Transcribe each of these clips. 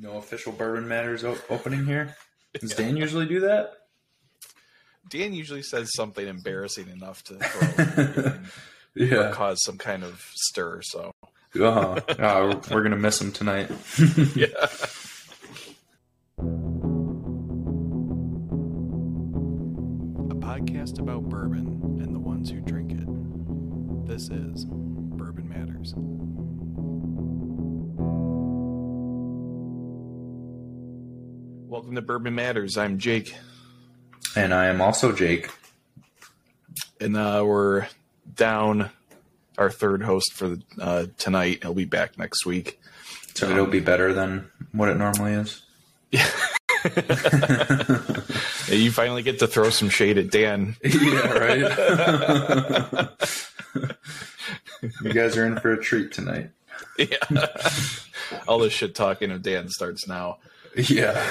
No official Bourbon Matters opening here? Does Dan usually do that? Dan usually says something embarrassing enough to throw or cause some kind of stir. So we're going to miss him tonight. Yeah. A podcast about bourbon and the ones who drink it. This is Bourbon Matters. Welcome to Bourbon Matters. I'm Jake. And I am also Jake. And we're down our third host for tonight. He'll be back next week. So it'll be better than what it normally is? Yeah. You finally get to throw some shade at Dan. Yeah, right? You guys are in for a treat tonight. Yeah. All this shit talking of Dan starts now. Yeah.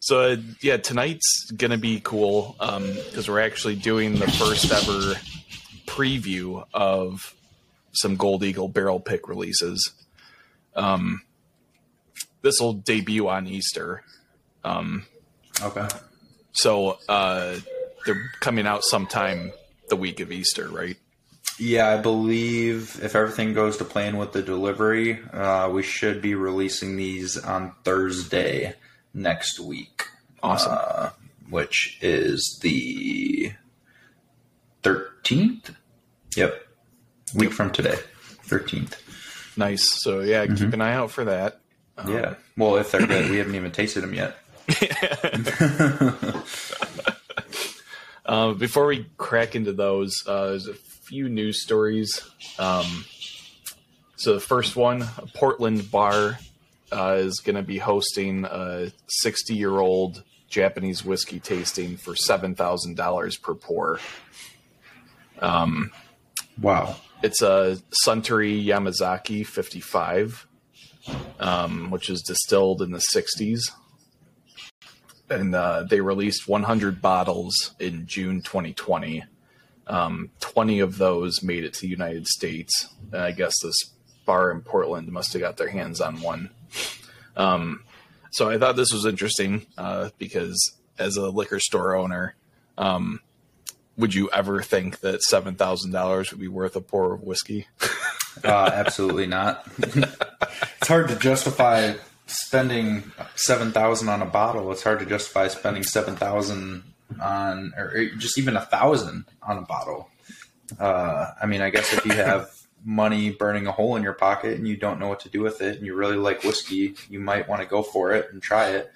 So, tonight's going to be cool because we're actually doing the first ever preview of some Gold Eagle barrel pick releases. This will debut on Easter. Okay. So, they're coming out sometime the week of Easter, right? Yeah, I believe if everything goes to plan with the delivery, we should be releasing these on Thursday next week. Awesome. Which is the 13th? Yep. Week from today, 13th. Nice. So, yeah, keep an eye out for that. Yeah. Well, if they're good, we haven't even tasted them yet. Before we crack into those, there's a few news stories. So the first one, a Portland bar is going to be hosting a 60-year-old Japanese whiskey tasting for $7,000 per pour. Wow. It's a Suntory Yamazaki 55, which is distilled in the 60s. And they released 100 bottles in June 2020. 20 of those made it to the United States. And I guess this bar in Portland must have got their hands on one. So I thought this was interesting because as a liquor store owner, would you ever think that $7,000 would be worth a pour of whiskey? Absolutely not. It's hard to justify spending $7,000 on a bottle. It's hard to justify spending $7,000 on, or just even $1,000 on a bottle. I mean, I guess if you have money burning a hole in your pocket and you don't know what to do with it and you really like whiskey, you might want to go for it and try it.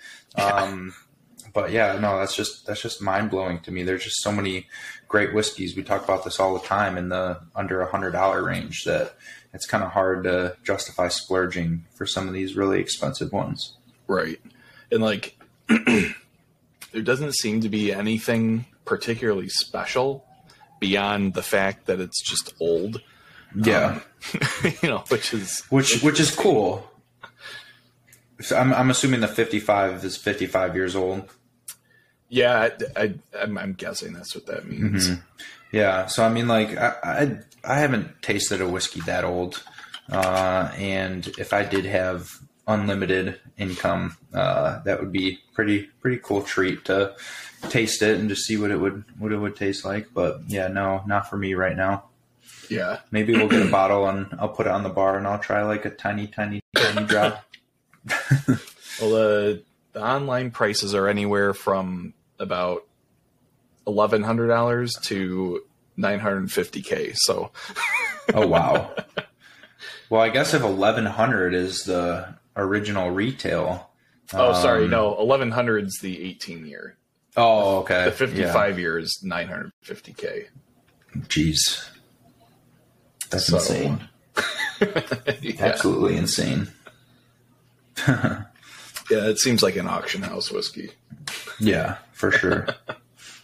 But yeah, no, that's just mind blowing to me. There's just so many great whiskeys. We talk about this all the time in the under $100 range that it's kind of hard to justify splurging for some of these really expensive ones. Right. And like, there doesn't seem to be anything particularly special beyond the fact that it's just old. Yeah. Which is cool. So I'm assuming the 55 is 55 years old. Yeah. I'm guessing that's what that means. Mm-hmm. Yeah. So, I mean, like I haven't tasted a whiskey that old. And if I did have unlimited income, that would be pretty cool treat to taste it and just see what it would taste like. But yeah, no, not for me right now. Yeah. Maybe we'll get a bottle and I'll put it on the bar and I'll try like a tiny drop. Well, the online prices are anywhere from about $1,100 to $950K. So, oh wow. Well, I guess if $1,100 is the original retail. Oh, sorry, no, 1,100 is the 18-year. Oh, okay. The 55-year is $950K. Jeez. That's insane. Absolutely insane. Yeah, it seems like an auction house whiskey. Yeah, for sure.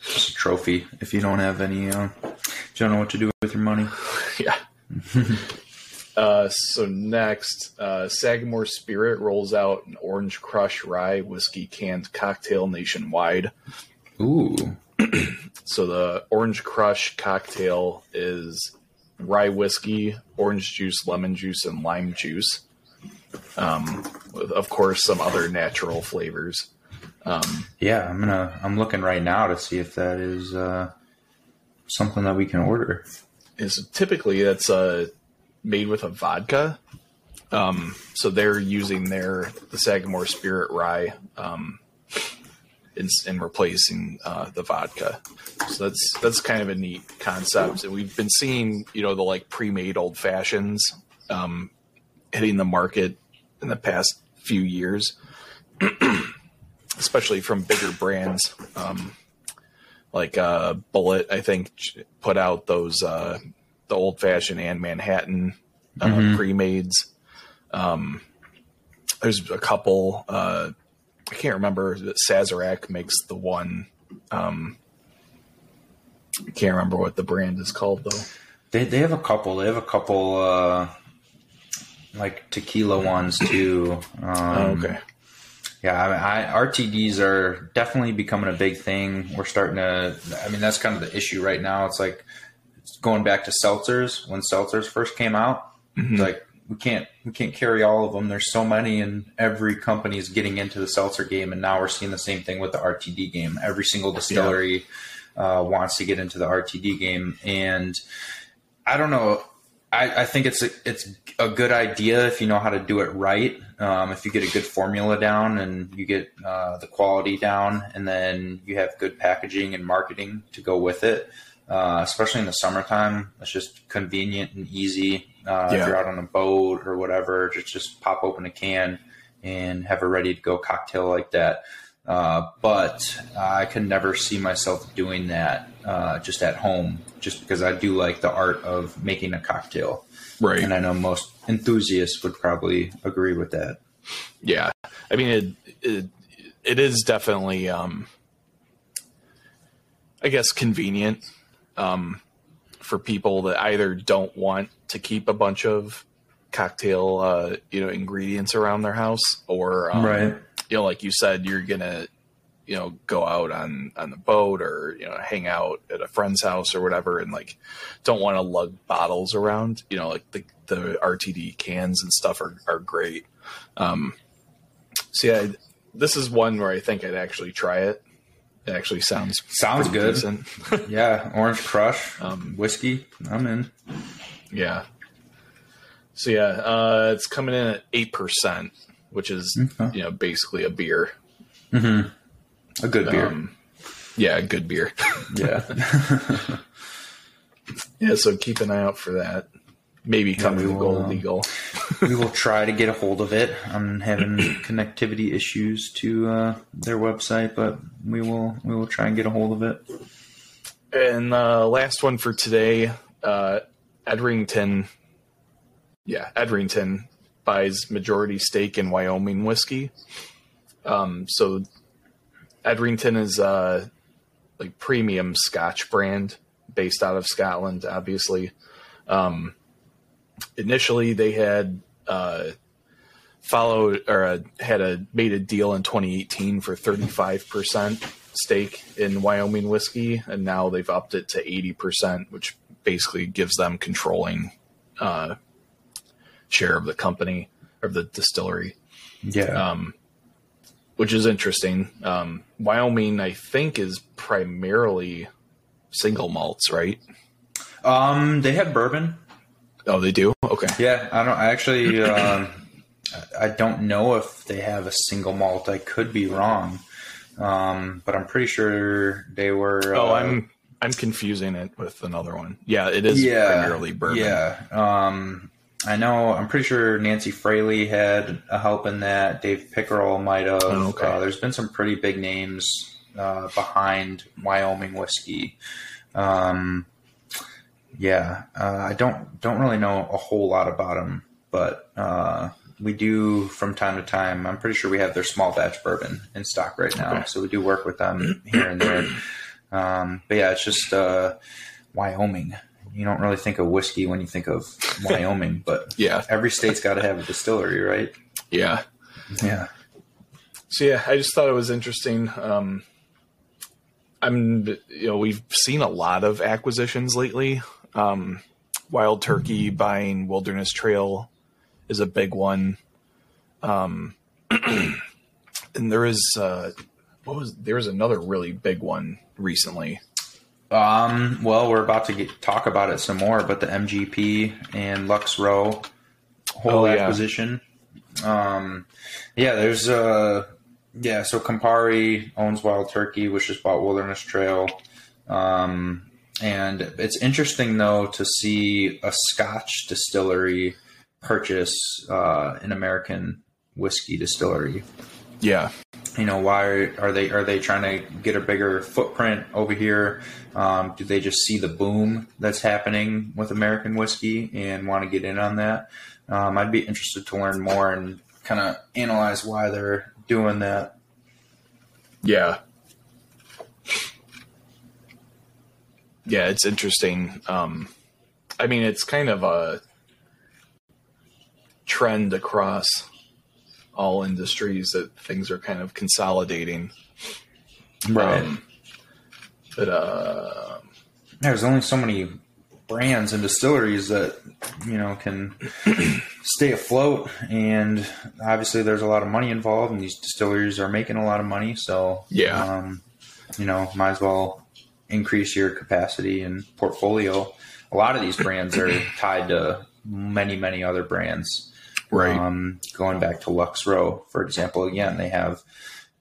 Just a trophy if you don't have any, if you don't know what to do with your money. Yeah. So next, Sagamore Spirit rolls out an Orange Crush rye whiskey canned cocktail nationwide. Ooh. So the Orange Crush cocktail is rye whiskey, orange juice, lemon juice, and lime juice. With, of course, some other natural flavors. Yeah, I'm looking right now to see if that is something that we can order. Is typically that's made with a vodka. So they're using the Sagamore Spirit rye and replacing the vodka. So that's kind of a neat concept. And we've been seeing, the pre-made old fashions hitting the market in the past few years, especially from bigger brands like Bullet. I think put out those the old fashioned and Manhattan pre-mades. There's a couple. I can't remember. Sazerac makes the one. I can't remember what the brand is called though. They have a couple. They have a couple like tequila ones too. Okay. Yeah, RTDs are definitely becoming a big thing. We're starting to. That's kind of the issue right now. It's like it's going back to seltzers. When seltzers first came out, it's like we can't carry all of them. There's so many, and every company is getting into the seltzer game. And now we're seeing the same thing with the RTD game. Every single distillery wants to get into the RTD game, and I don't know. I think it's a good idea if you know how to do it right. If you get a good formula down and you get the quality down, and then you have good packaging and marketing to go with it, especially in the summertime, it's just convenient and easy. If you're out on a boat or whatever, just pop open a can and have a ready to go cocktail like that. But I can never see myself doing that just at home, just because I do like the art of making a cocktail. Right. And I know most enthusiasts would probably agree with that. Yeah. It is definitely, convenient for people that either don't want to keep a bunch of cocktail, ingredients around their house or, right. Like you said, you're going to, go out on the boat or, hang out at a friend's house or whatever. And don't want to lug bottles around, the RTD cans and stuff are great. This is one where I think I'd actually try it. It actually sounds good. Yeah. Orange Crush, whiskey. I'm in. Yeah. So yeah, it's coming in at 8%. Which is, basically a beer. Mm-hmm. A good beer. Yeah, a good beer. Yeah. Yeah, so keep an eye out for that. Maybe come to Gold Eagle. We will try to get a hold of it. I'm having connectivity issues to their website, but we will try and get a hold of it. And last one for today, Edrington. Yeah, Edrington buys majority stake in Wyoming whiskey. So Edrington is a premium Scotch brand based out of Scotland, obviously. Initially they had made a deal in 2018 for 35% stake in Wyoming whiskey, and now they've upped it to 80%, which basically gives them controlling share of the company or the distillery. Yeah. Which is interesting. Wyoming, I think, is primarily single malts, right? They have bourbon. Oh, they do? Okay. Yeah. I don't know if they have a single malt. I could be wrong. But I'm pretty sure they were. I'm confusing it with another one. Yeah. It is primarily bourbon. Yeah. I know, I'm pretty sure Nancy Fraley had a help in that. Dave Pickerell might have. Oh, okay. There's been some pretty big names behind Wyoming whiskey. I don't really know a whole lot about them, but we do from time to time. I'm pretty sure we have their small batch bourbon in stock right now, okay. So we do work with them here and there. It's just Wyoming. You don't really think of whiskey when you think of Wyoming, but every state's got to have a distillery, right? Yeah. Yeah. So I just thought it was interesting. We've seen a lot of acquisitions lately. Wild Turkey, buying Wilderness Trail is a big one. And there is there was another really big one recently. Well, we're about to talk about it some more, but the MGP and Lux Row whole acquisition. So Campari owns Wild Turkey, which just bought Wilderness Trail. And it's interesting though to see a Scotch distillery purchase an American whiskey distillery. Yeah. You know, why are they trying to get a bigger footprint over here? Do they just see the boom that's happening with American whiskey and want to get in on that? I'd be interested to learn more and kind of analyze why they're doing that. Yeah. Yeah, it's interesting. I mean, it's kind of a trend across all industries that things are kind of consolidating. Right. But there's only so many brands and distilleries that, you know, can stay afloat. And obviously there's a lot of money involved and these distilleries are making a lot of money. So, yeah, you know, might as well increase your capacity and portfolio. A lot of these brands are tied to many, many other brands. Right. Going back to Lux Row, for example, again, they have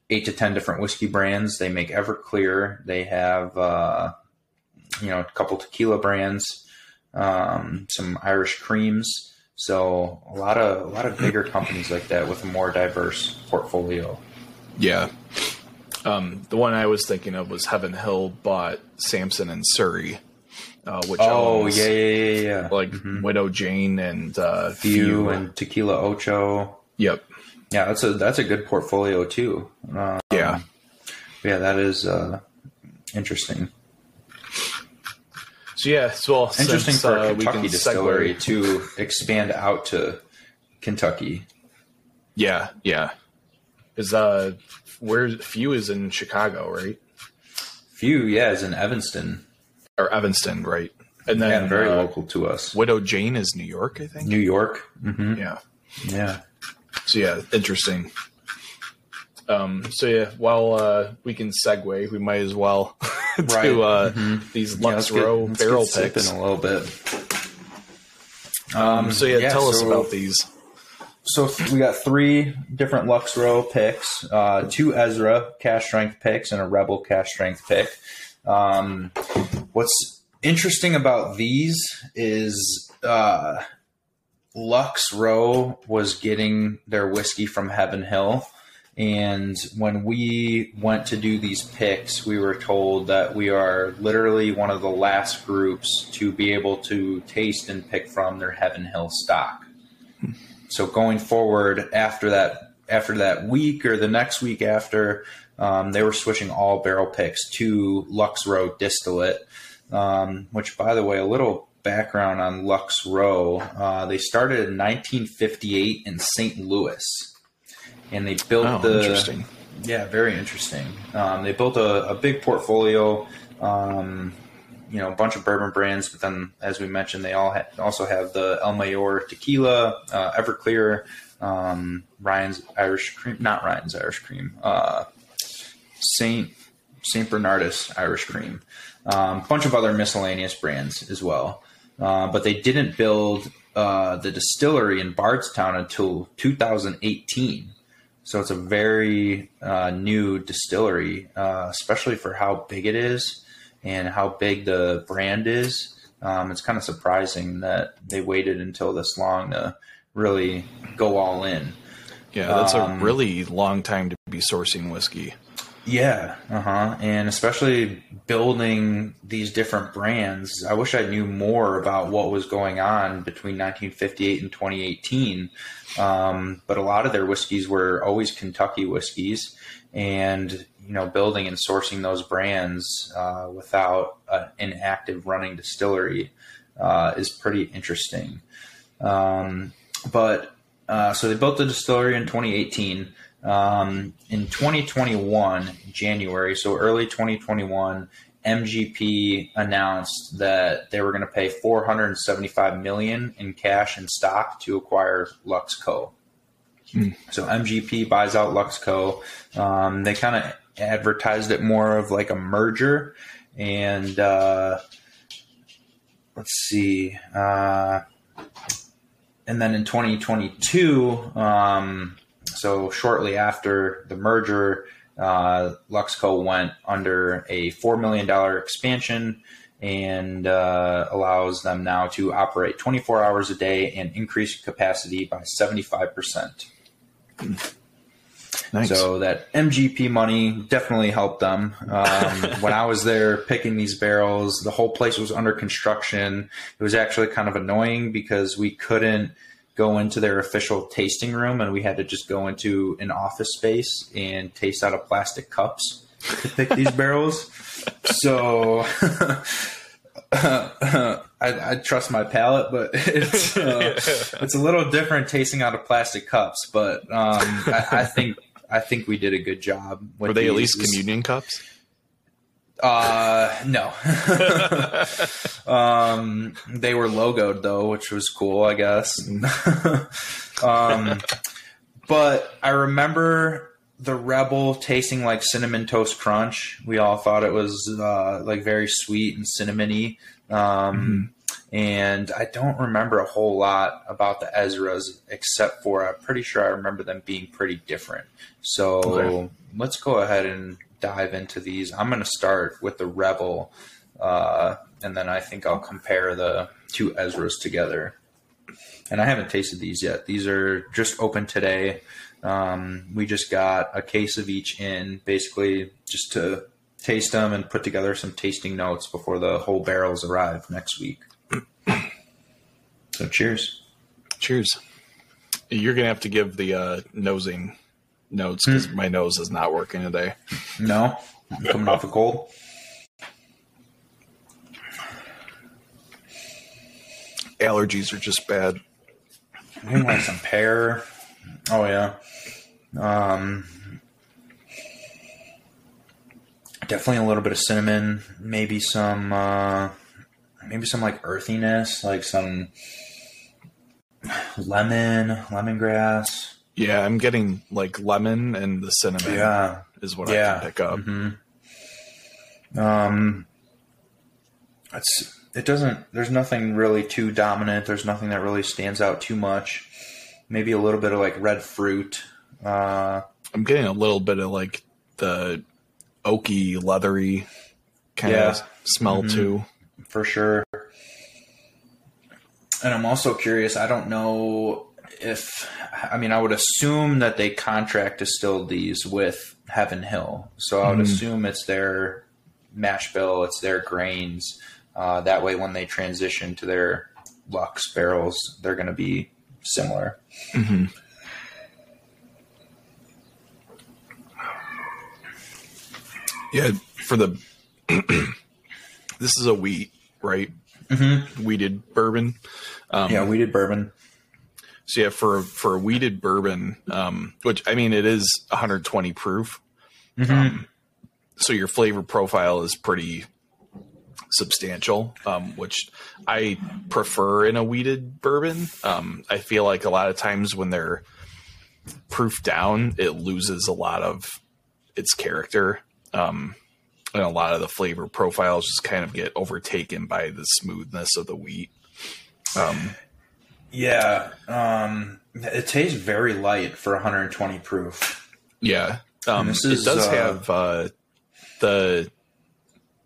8 to 10 different whiskey brands. They make Everclear. They have, a couple tequila brands, some Irish creams. So a lot of bigger companies like that with a more diverse portfolio. Yeah. The one I was thinking of was Heaven Hill bought Sampson and Surrey, which owns, yeah. Like Widow Jane and Few and Tequila Ocho. Yep. Yeah, that's a good portfolio too. Yeah, that is interesting. So yeah, so interesting for a Kentucky distillery to expand out to Kentucky. Yeah. Is where Few is in Chicago, right? Few, yeah, is in Evanston. Or Evanston, right? And then very local to us. Widow Jane is New York, I think. New York. Mm-hmm. Yeah. So yeah, interesting. So yeah, while we can segue, we might as well to these Lux Row barrel picks in a little bit. Tell us about these. So we got 3 different Lux Row picks, 2 Ezra cash strength picks, and a Rebel cash strength pick. What's interesting about these is Lux Row was getting their whiskey from Heaven Hill, and when we went to do these picks, we were told that we are literally one of the last groups to be able to taste and pick from their Heaven Hill stock. So going forward after that week or the next week after, they were switching all barrel picks to Lux Row distillate, which, by the way, a little background on Lux Row. They started in 1958 in St. Louis, and they built interesting. Yeah, very interesting. They built a big portfolio, a bunch of bourbon brands, but then, as we mentioned, they all also have the El Mayor tequila, Everclear, Saint Bernardus Irish cream, bunch of other miscellaneous brands as well. But they didn't build the distillery in Bardstown until 2018. So it's a very new distillery, especially for how big it is and how big the brand is. It's kind of surprising that they waited until this long to really go all in. Yeah, that's a really long time to be sourcing whiskey. Yeah, and especially building these different brands. I wish I knew more about what was going on between 1958 and 2018, but a lot of their whiskeys were always Kentucky whiskeys, and building and sourcing those brands without an active running distillery is pretty interesting. So they built the distillery in 2018. In 2021, January, so early 2021, MGP announced that they were going to pay $475 million in cash and stock to acquire Lux Co. So MGP buys out Lux Co. They kind of advertised it more of like a merger. And let's see. And then in 2022, so shortly after the merger, Lux Co. went under a $4 million expansion and allows them now to operate 24 hours a day and increase capacity by 75%. Nice. So that MGP money definitely helped them. When I was there picking these barrels, the whole place was under construction. It was actually kind of annoying because we couldn't go into their official tasting room, and we had to just go into an office space and taste out of plastic cups to pick these barrels. So I trust my palate, but it's a little different tasting out of plastic cups. But I think we did a good job. Were they at least communion cups? No. They were logoed though, which was cool, I guess. But I remember the Rebel tasting like Cinnamon Toast Crunch. We all thought it was like very sweet and cinnamony. And I don't remember a whole lot about the Ezras, except for I'm pretty sure I remember them being pretty different. So let's go ahead and dive into these. I'm going to start with the Rebel, and then I think I'll compare the two Ezras together. And I haven't tasted these yet. These are just open today. We just got a case of each in, basically just to taste them and put together some tasting notes before the whole barrels arrive next week. So cheers. Cheers. You're going to have to give the nosing notes because my nose is not working today. No, I'm coming off a cold. Allergies are just bad. I like some pear. Oh yeah. Definitely a little bit of cinnamon. Maybe some like earthiness, like some lemongrass. Yeah, I'm getting like lemon and the cinnamon is what I can pick up. There's nothing really too dominant. There's nothing that really stands out too much. Maybe a little bit of like red fruit. I'm getting a little bit of like the oaky, leathery kind of smell too. For sure. And I'm also curious, I don't know I would assume that they contract distilled these with Heaven Hill. So I would assume it's their mash bill, it's their grains. That way, when they transition to their Lux barrels, they're going to be similar. Yeah, for the this is a wheat, right? Wheated bourbon. Wheated bourbon. So yeah, for a wheated bourbon, which I mean, it is 120 proof. So your flavor profile is pretty substantial, which I prefer in a wheated bourbon. I feel like a lot of times when they're proofed down, it loses a lot of its character. And a lot of the flavor profiles just kind of get overtaken by the smoothness of the wheat. It tastes very light for 120 proof. Yeah, it does have the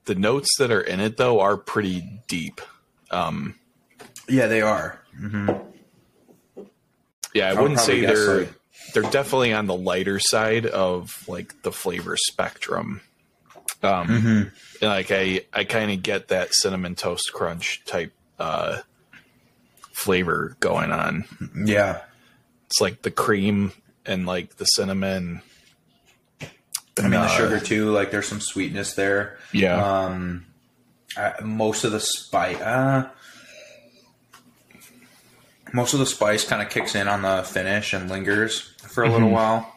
notes that are in it though are pretty deep. Yeah, they are. Yeah, I wouldn't say they're definitely on the lighter side of like the flavor spectrum. And like I kind of get that Cinnamon Toast Crunch type flavor going on. Yeah, it's like the cream and like the cinnamon and the sugar too, like there's some sweetness there. Most of the spice kind of kicks in on the finish and lingers for a little while,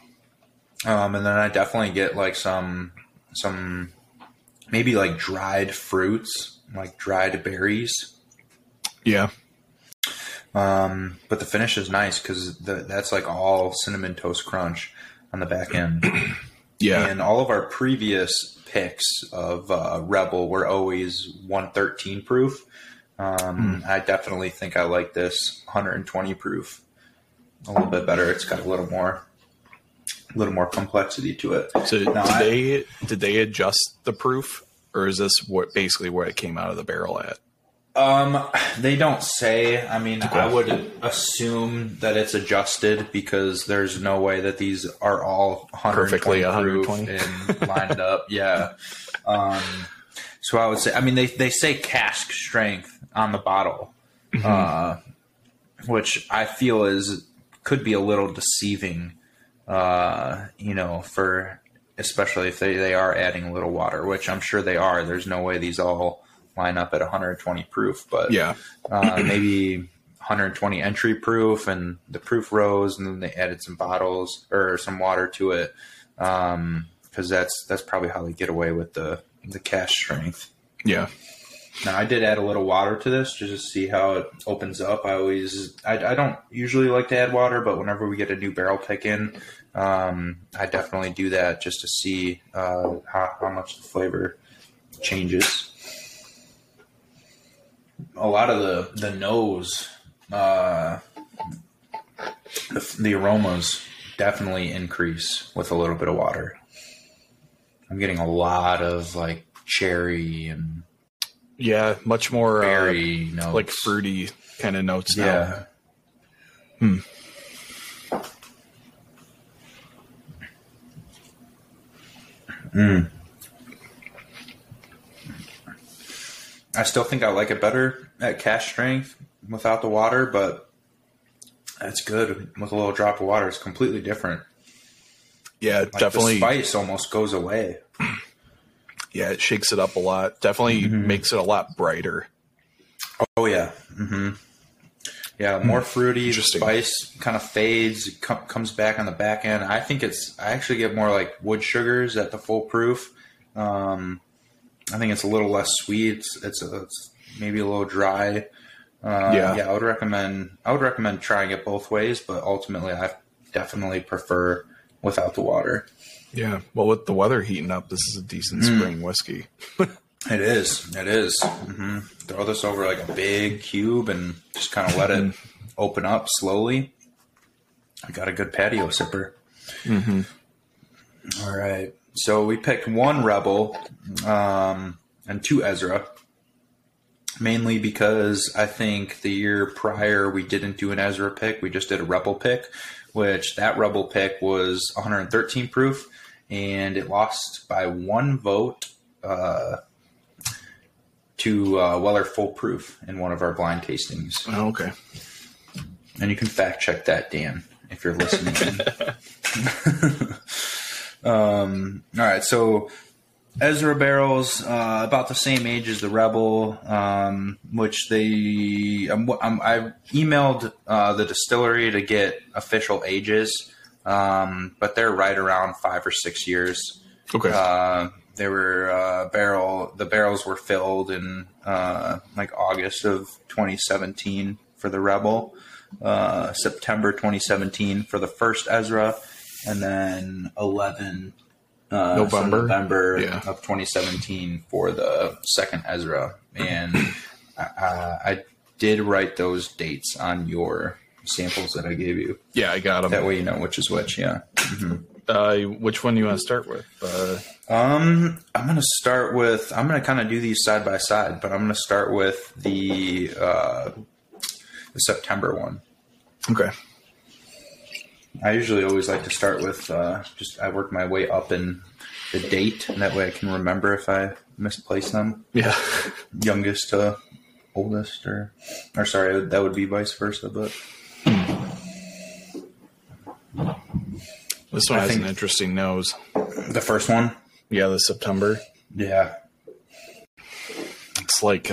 and then I definitely get like some maybe like dried fruits, like dried berries. Yeah. But the finish is nice because that's like all Cinnamon Toast Crunch on the back end. Yeah. And all of our previous picks of Rebel were always 113 proof. I definitely think I like this 120 proof a little bit better. It's got a little more complexity to it. So now, did they adjust the proof, or is this basically where it came out of the barrel at? They don't say. I mean, I would assume that it's adjusted because there's no way that these are all 120 proof 120. And lined up. Yeah. So I would say, I mean, they say cask strength on the bottle, which I feel could be a little deceiving, for, especially if they are adding a little water, which I'm sure they are. There's no way these all line up at 120 proof, but yeah, maybe 120 entry proof, and the proof rose, and then they added some bottles or some water to it. 'Cause that's probably how they get away with the cash strength. Yeah. Now I did add a little water to this just to see how it opens up. I don't usually like to add water, but whenever we get a new barrel pick in, I definitely do that just to see how much the flavor changes. A lot of the nose, the aromas definitely increase with a little bit of water. I'm getting a lot of like cherry and much more berry notes. Like fruity kind of notes. Yeah. Now. I still think I like it better at cash strength without the water, but that's good with a little drop of water. It's completely different. Yeah, like definitely. The spice almost goes away. Yeah, it shakes it up a lot. Definitely makes it a lot brighter. Oh, yeah. Mm-hmm. Yeah, more fruity. The spice kind of fades, comes back on the back end. I think I actually get more like wood sugars at the full proof. I think it's a little less sweet. It's maybe a little dry. Yeah, I would recommend trying it both ways, but ultimately I definitely prefer without the water. Yeah. Well, with the weather heating up, this is a decent spring whiskey. It is. Mm-hmm. Throw this over like a big cube and just kind of let it open up slowly. I got a good patio sipper. Mm-hmm. All right. So we picked one Rebel and two Ezra, mainly because I think the year prior we didn't do an Ezra pick. We just did a Rebel pick, which that Rebel pick was 113 proof, and it lost by one vote to Weller Full Proof in one of our blind tastings. Oh, okay. And you can fact check that, Dan, if you're listening. All right, so Ezra barrels about the same age as the Rebel, which I emailed the distillery to get official ages, but they're right around 5 or 6 years. Okay, they were the barrels were filled in like August of 2017 for the Rebel, September 2017 for the first Ezra. And then November of 2017 for the second Ezra. And I did write those dates on your samples that I gave you. Yeah, I got them. That way you know which is which, yeah. Mm-hmm. Which one do you want to start with? I'm going to kind of do these side by side, but I'm going to start with the September one. Okay. I usually always like to start with I work my way up in the date, and that way I can remember if I misplace them. Yeah. Youngest to oldest, or sorry, that would be vice versa. But this one has an interesting nose. The first one? Yeah, the September. Yeah. It's like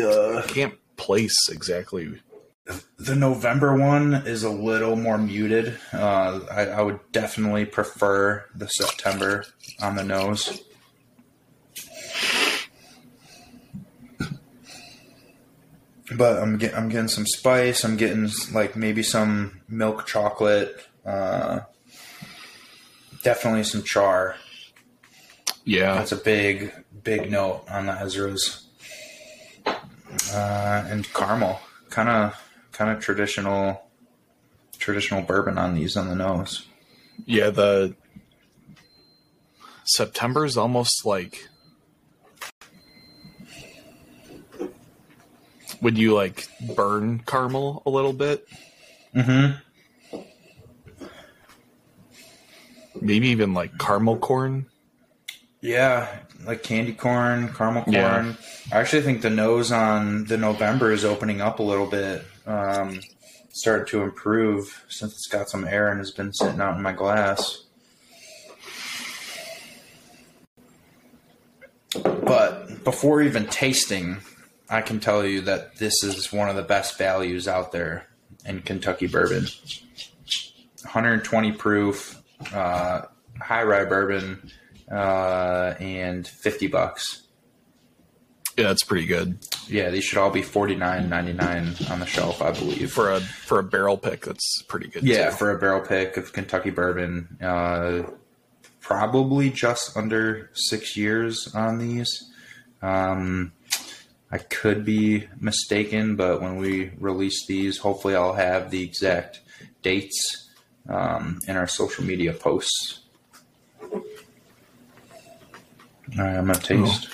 I can't place exactly The November one is a little more muted. I would definitely prefer the September on the nose. But I'm getting some spice. I'm getting like maybe some milk chocolate. Definitely some char. Yeah, that's a big note on the Ezra's. And caramel, kind of traditional bourbon on these on the nose. Yeah, the September is almost like. Would you like burn caramel a little bit? Mm-hmm. Maybe even like caramel corn. Yeah, like candy corn, caramel corn. Yeah. I actually think the nose on the November is opening up a little bit. Started to improve since it's got some air and has been sitting out in my glass. But before even tasting, I can tell you that this is one of the best values out there in Kentucky bourbon. 120 proof, high rye bourbon, and $50. Yeah, that's pretty good. Yeah, these should all be $49.99 on the shelf, I believe. For a barrel pick, that's pretty good. Yeah, too. For a barrel pick of Kentucky bourbon, probably just under 6 years on these. I could be mistaken, but when we release these, hopefully I'll have the exact dates in our social media posts. All right, I'm going to taste.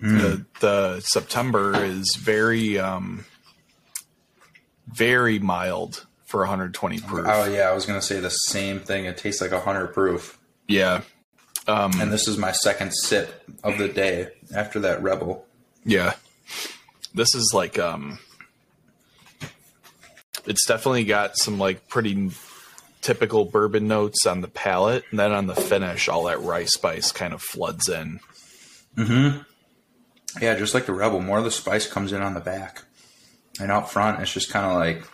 Mm. The September is very, very mild for 120 proof. Oh, yeah, I was going to say the same thing. It tastes like 100 proof. Yeah. And this is my second sip of the day after that Rebel. Yeah. This is like, it's definitely got some like pretty typical bourbon notes on the palate. And then on the finish, all that rye spice kind of floods in. Mm-hmm. Yeah. Just like the Rebel, more of the spice comes in on the back and out front. It's just kind of like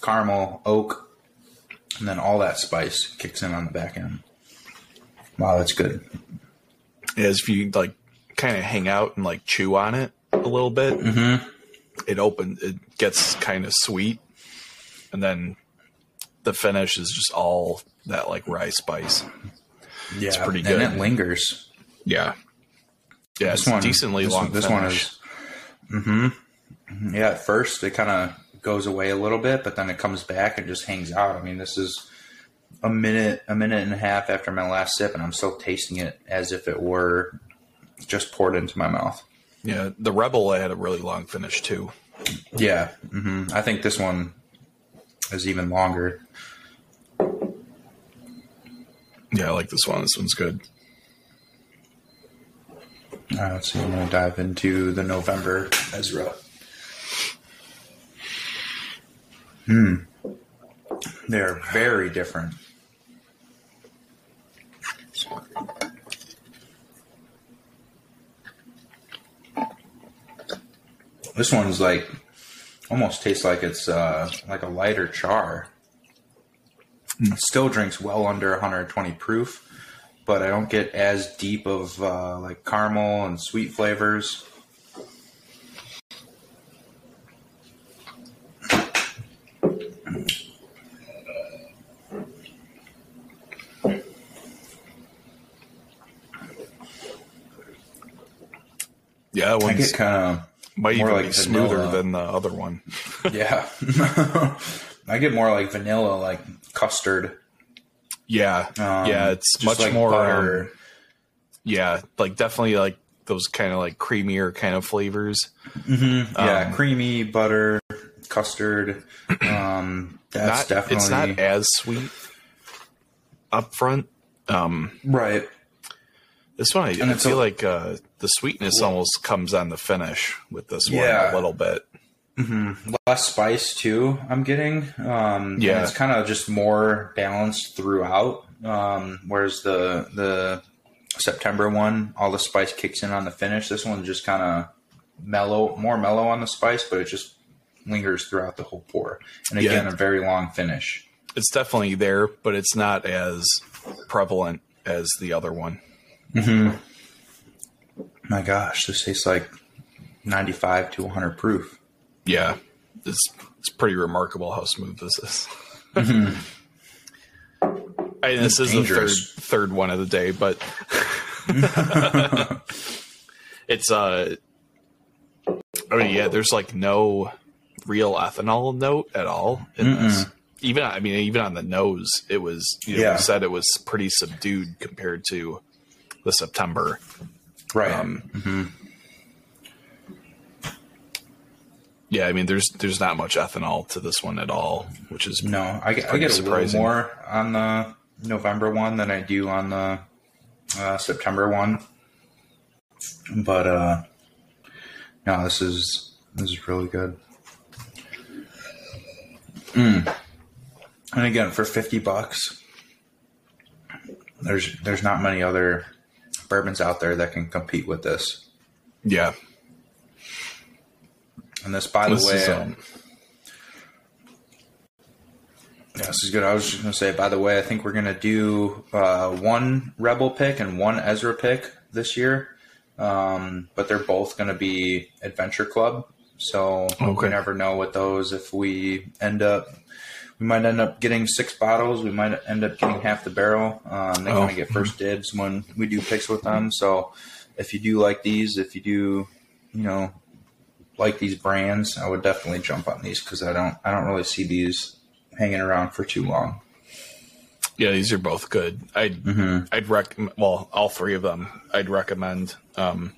caramel, oak, and then all that spice kicks in on the back end. Wow, that's good. As if you like kind of hang out and like chew on it a little bit, mm-hmm. It gets kind of sweet, and then the finish is just all that like rye spice. Yeah, it's pretty good. And it lingers. Yeah, yeah. This it's one, decently this, long. This finish. One is. Mm-hmm. Yeah, at first it kind of goes away a little bit, but then it comes back and just hangs out. I mean, this is. A minute and a half after my last sip, and I'm still tasting it as if it were just poured into my mouth. Yeah, the Rebel had a really long finish too. Yeah, mm-hmm. I think this one is even longer. Yeah, I like this one. This one's good. All right, let's see. I'm going to dive into the November Ezra. Hmm. They're very different. This one's like almost tastes like it's like a lighter char. It still drinks well under 120 proof, but I don't get as deep of like caramel and sweet flavors. Yeah, I get kind of might even like be smoother vanilla. Than the other one. Yeah, I get more like vanilla, like custard. Yeah, yeah, it's much like more. Butter. Yeah, like definitely like those kind of like creamier kind of flavors. Mm-hmm. Yeah, creamy butter, custard. That's definitely. It's not as sweet up front. Right. This one, I feel like the sweetness almost comes on the finish with this one a little bit. Mm-hmm. Less spice, too, I'm getting. Yeah. It's kind of just more balanced throughout, whereas the September one, all the spice kicks in on the finish. This one's just kind of mellow, more mellow on the spice, but it just lingers throughout the whole pour. And again, a very long finish. It's definitely there, but it's not as prevalent as the other one. Mm-hmm. My gosh, this tastes like 95 to 100 proof. Yeah, it's pretty remarkable how smooth this is. Mm-hmm. This is dangerous. The third one of the day, but it's there's like no real ethanol note at all in this. Even on the nose, it was you said it was pretty subdued compared to the September. Right. Yeah, I mean, there's not much ethanol to this one at all, which is I get surprising. A little more on the November one than I do on the September one, but this is really good. And again, for $50, there's not many other bourbons out there that can compete with this. Yeah. And this, by the way, this is good. I was just going to say, by the way, I think we're going to do one Rebel pick and one Ezra pick this year. But they're both going to be Adventure Club. So we never know with those. If we might end up getting 6 bottles. We might end up getting half the barrel. They kind of get first dibs when we do picks with them. So if you do like these, if you do, like these brands, I would definitely jump on these because I don't really see these hanging around for too long. Yeah, these are both good. I'd recommend, all three of them I'd recommend. And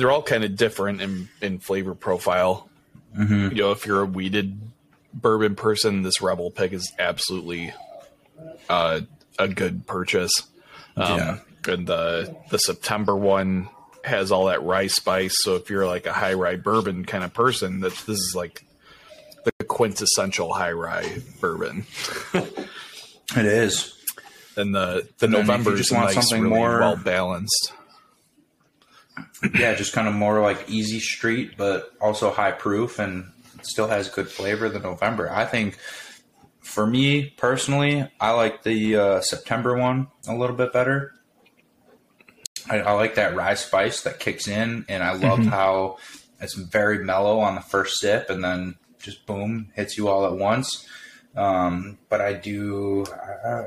they're all kind of different in flavor profile. Mm-hmm. If you're a weeded bourbon person, this Rebel pick is absolutely a good purchase. And the September one has all that rye spice, so if you're like a high rye bourbon kind of person, this is like the quintessential high rye bourbon. It is. And the November is nice, something really more well balanced. Yeah, just kind of more like easy street, but also high proof and still has good flavor. The November, I think, for me personally, I like the September one a little bit better. I like that rye spice that kicks in, and I love how it's very mellow on the first sip and then just boom, hits you all at once. But I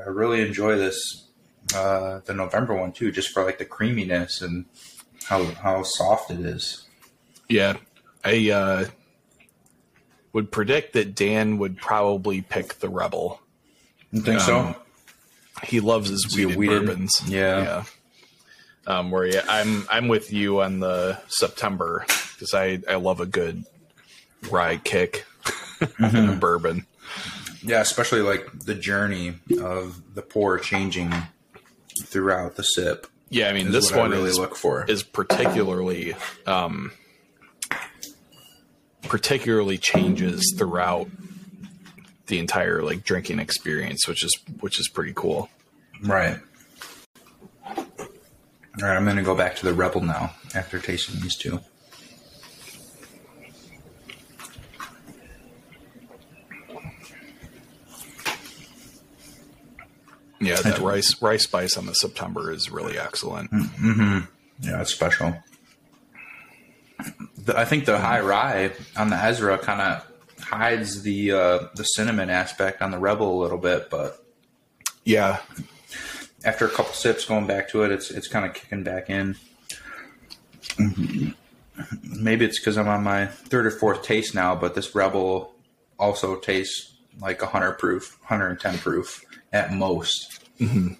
really enjoy this, the November one too, just for like the creaminess and how soft it is. Yeah. I would predict that Dan would probably pick the Rebel. You think so? He loves his weeded bourbons. Yeah. Where I'm with you on the September because I love a good rye kick in a bourbon. Yeah, especially like the journey of the pour changing throughout the sip. Yeah, I mean this one I really look for is particularly changes throughout the entire like drinking experience, which is pretty cool. Right. All right, I'm going to go back to the Rebel now after tasting these two. Yeah, that rice spice on the September is really excellent. Mm-hmm. Yeah, it's special. I think the high rye on the Ezra kind of hides the cinnamon aspect on the Rebel a little bit, but yeah. After a couple sips going back to it, it's kind of kicking back in. Maybe it's because I'm on my third or fourth taste now, but this Rebel also tastes like 100 proof, 110 proof at most. Mm-hmm.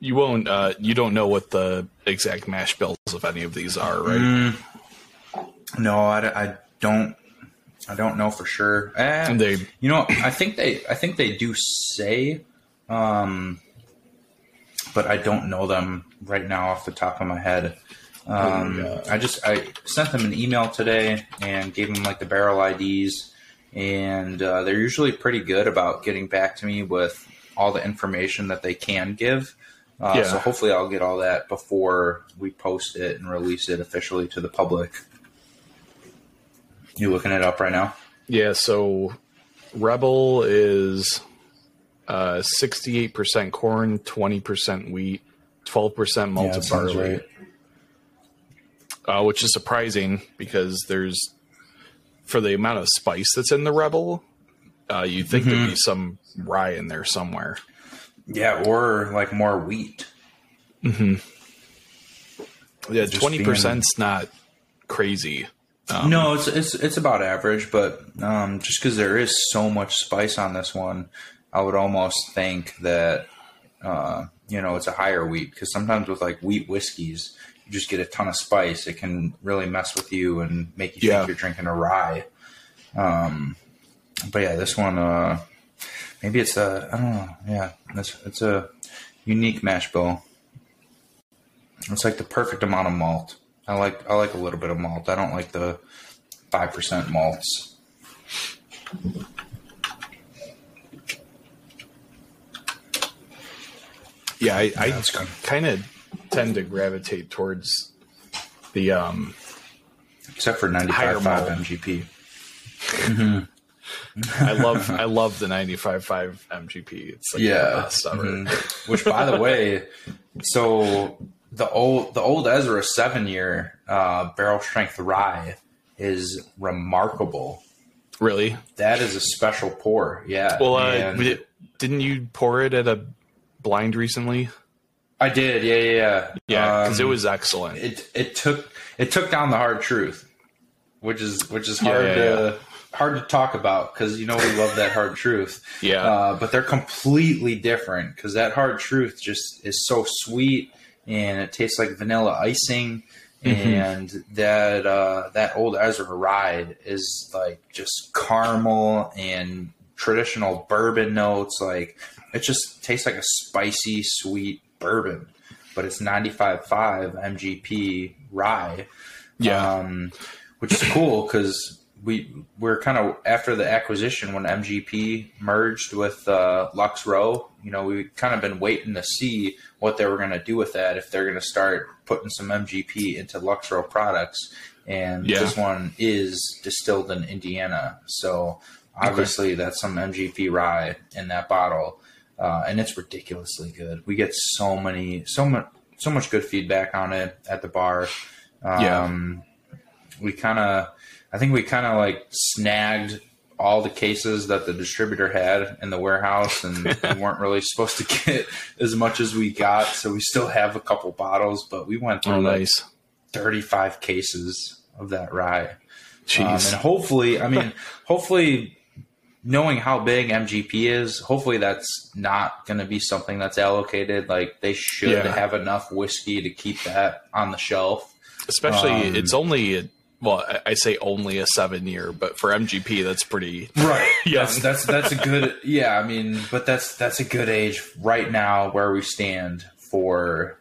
You won't. You don't know what the exact mash bills of any of these are, right? No, I don't. I don't know for sure. And I think they do say. But I don't know them right now off the top of my head. I sent them an email today and gave them like the barrel IDs, and they're usually pretty good about getting back to me with all the information that they can give. So hopefully I'll get all that before we post it and release it officially to the public. You looking it up right now? Yeah, so Rebel is 68% corn, 20% wheat, 12% malted barley. Right. Which is surprising because there's, for the amount of spice that's in the Rebel, you'd think there'd be some rye in there somewhere. Yeah, or like more wheat. Mm-hmm. Yeah, 20%'s not crazy. No, it's about average, but just because there is so much spice on this one, I would almost think that it's a higher wheat, because sometimes with like wheat whiskeys, you just get a ton of spice. It can really mess with you and make you think you're drinking a rye. But yeah, this one, maybe it's a, I don't know. Yeah, it's a unique mash bill. It's like the perfect amount of malt. I like a little bit of malt. I don't like the 5% malts. Yeah, I kind of tend to gravitate towards the except for 95.5 MGP. Mm-hmm. I love the 95.5 MGP. It's like the best ever. Mm-hmm. Which, by the way, so. The old Ezra 7-year barrel strength rye is remarkable. Really? That is a special pour. Yeah. Well, didn't you pour it at a blind recently? I did. Yeah. Yeah, because it was excellent. It took down the Hard Truth, which is hard hard to talk about because we love that Hard Truth. Yeah. But they're completely different because that Hard Truth just is so sweet. And it tastes like vanilla icing, and that old Ezra rye is like just caramel and traditional bourbon notes. Like it just tastes like a spicy, sweet bourbon, but it's 95.5 MGP rye, which is cool because we're kind of after the acquisition when MGP merged with Lux Row. We've kind of been waiting to see what they were going to do with that, if they're going to start putting some MGP into Lux Row products. And this one is distilled in Indiana. So obviously that's some MGP rye in that bottle. And it's ridiculously good. We get so much good feedback on it at the bar. I think we like snagged all the cases that the distributor had in the warehouse, and we weren't really supposed to get as much as we got. So we still have a couple bottles, but we went through 35 cases of that rye. Jeez. And hopefully knowing how big MGP is, hopefully that's not going to be something that's allocated. Like they should have enough whiskey to keep that on the shelf. Especially it's only well, I say only a 7-year, but for MGP, that's pretty right. Yeah, that's a good. Yeah, but that's a good age right now where we stand for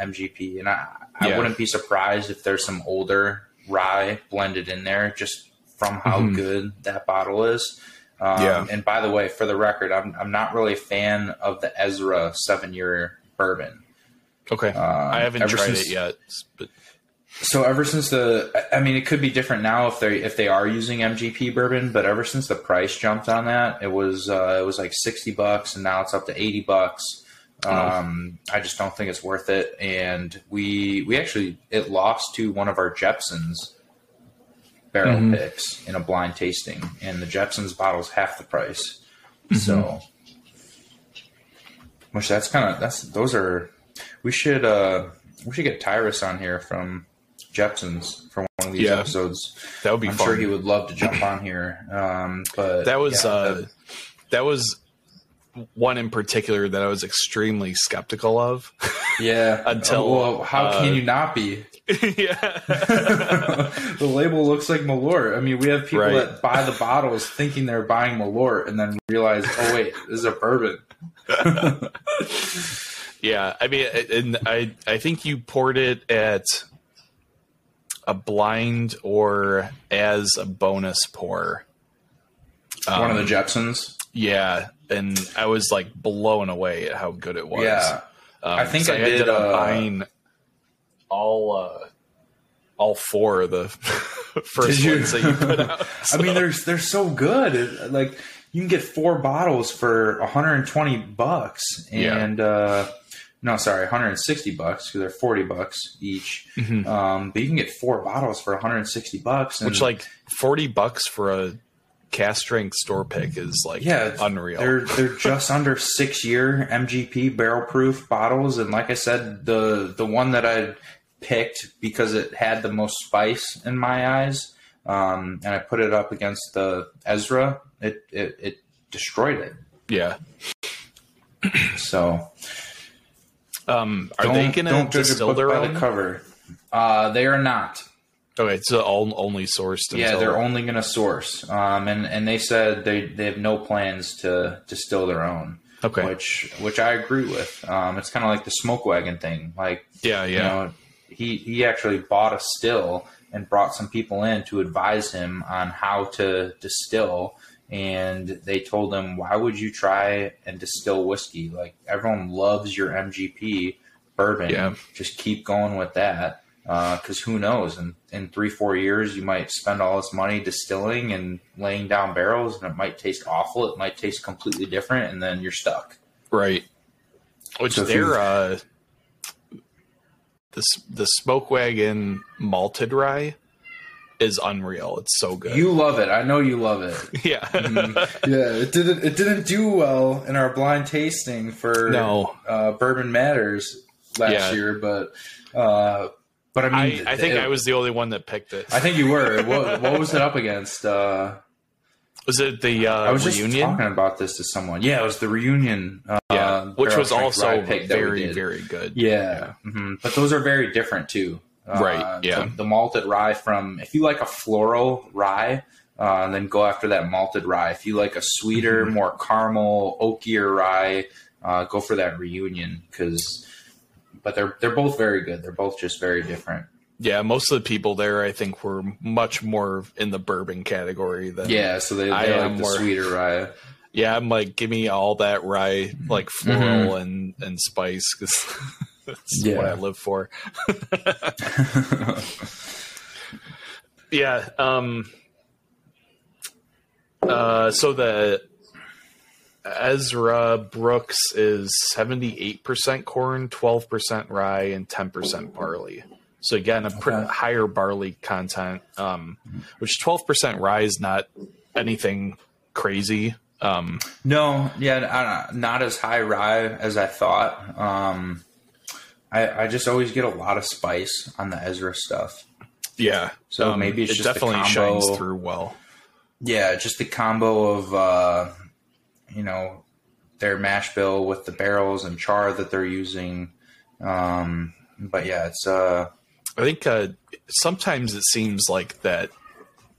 MGP, and I wouldn't be surprised if there's some older rye blended in there, just from how good that bottle is. And by the way, for the record, I'm not really a fan of the Ezra 7-year bourbon. Okay, I haven't tried it yet, but. So ever since it could be different now if they are using MGP bourbon, but ever since the price jumped on that, it was like $60 and now it's up to $80. I just don't think it's worth it. And it lost to one of our Jepson's barrel picks in a blind tasting, and the Jepson's bottle's half the price. Mm-hmm. So, which that's kind of, we should get Tyrus on here from Jepson's for one of these episodes. That would be fun. I'm sure he would love to jump on here. But that was one in particular that I was extremely skeptical of. Yeah. Until how can you not be? Yeah. The label looks like Malort. We have people that buy the bottles thinking they're buying Malort and then realize, oh wait, this is a bourbon. Yeah. And I think you poured it at a blind or as a bonus pour. One of the Jepson's. Yeah. And I was like blown away at how good it was. Yeah. I think I ended up buying all four of the first ones that you put out. So. I mean, they're so good. Like, you can get 4 bottles for $120, and no, sorry, $160 because they're $40 each. Mm-hmm. But you can get 4 bottles for $160, which like $40 for a cast strength store pick is like unreal. They're just under 6-year MGP barrel proof bottles, and like I said, the one that I picked because it had the most spice in my eyes, and I put it up against the Ezra. It destroyed it. Yeah. So, are they going to distill their own? The cover? They are not. Okay, it's only sourced. Yeah, they're only going to source. And they said they have no plans to distill their own. Okay, which I agree with. It's kind of like the Smoke Wagon thing. Like, yeah. You know, he actually bought a still and brought some people in to advise him on how to distill. And they told him, why would you try and distill whiskey? Like, everyone loves your MGP bourbon. Yeah. Just keep going with that. Because who knows? In 3-4 years, you might spend all this money distilling and laying down barrels, and it might taste awful. It might taste completely different, and then you're stuck. Right. Which so they're... The Smoke Wagon malted rye is unreal. It's so good. You love it. I know you love it. Yeah. Mm-hmm. Yeah. It didn't do well in our blind tasting for Bourbon Matters last year, but I mean, I think I was the only one that picked it. I think you were. What was it up against? Was it the I was Reunion? Just talking about this to someone. Yeah, it was the Reunion. Which was also very, very good. Yeah. Mm-hmm. But those are very different, too. Right, yeah. The malted rye from... If you like a floral rye, then go after that malted rye. If you like a sweeter, more caramel, oakier rye, go for that Reunion. But they're both very good. They're both just very different. Yeah, most of the people there, I think, were much more in the bourbon category than so they like the sweeter rye. Yeah, I'm like, give me all that rye, like floral and spice, because that's what I live for. Yeah. So the Ezra Brooks is 78% corn, 12% rye, and 10% barley. So again, a higher barley content, which 12% rye is not anything crazy. Not as high rye as I thought. I just always get a lot of spice on the Ezra stuff. Yeah. So maybe it's just definitely the combo, shines through well. Yeah, just the combo of their mash bill with the barrels and char that they're using. But yeah, it's I think sometimes it seems like that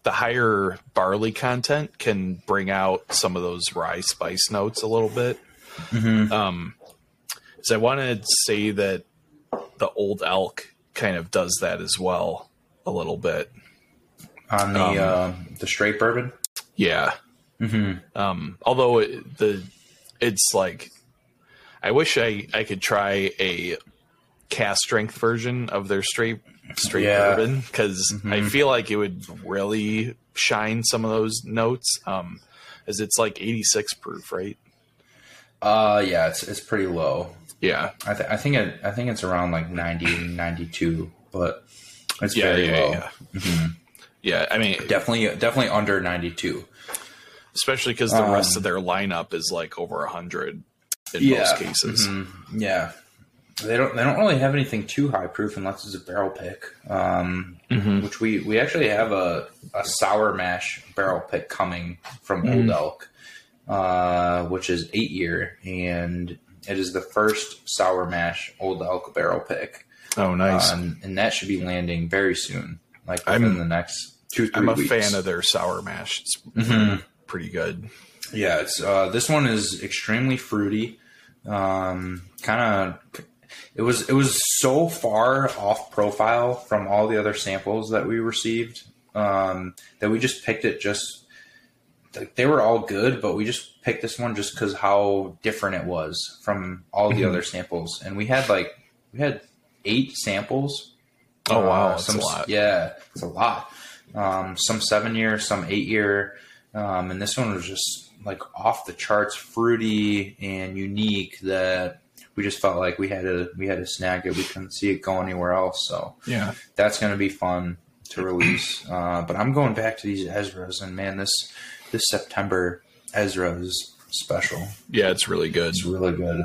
the higher barley content can bring out some of those rye spice notes a little bit. Mm-hmm. So I want to say that the Old Elk kind of does that as well a little bit on the straight bourbon. Yeah. Mm-hmm. Although it's like, I wish I could try a cast strength version of their straight bourbon, because I feel like it would really shine some of those notes, as it's like 86 proof, right? It's pretty low. Yeah, I think it's around like 90, 92, but it's very low. Yeah. Mm-hmm. I mean, definitely under 92, especially because the rest of their lineup is like over 100 in most cases. Mm-hmm. Yeah. They don't really have anything too high proof unless it's a barrel pick, which we actually have a sour mash barrel pick coming from Old Elk, which is 8-year, and it is the first sour mash Old Elk barrel pick. Oh, nice! And that should be landing very soon, like within the next 2-3 weeks. I'm a fan of their sour mash. It's pretty good. Yeah, it's this one is extremely fruity, kind of. It was so far off profile from all the other samples that we received that we just picked it. Just they were all good, but we just picked this one just because how different it was from all the other samples. And we had 8 samples. Oh, wow. That's a lot. Yeah, it's a lot. Some 7-year, some 8-year. And this one was just like off the charts, fruity and unique, that we just felt like we had to snag it. We couldn't see it go anywhere else. So yeah, that's going to be fun to release. But I'm going back to these Ezras, and man, this September Ezra is special. Yeah, it's really good. It's really good.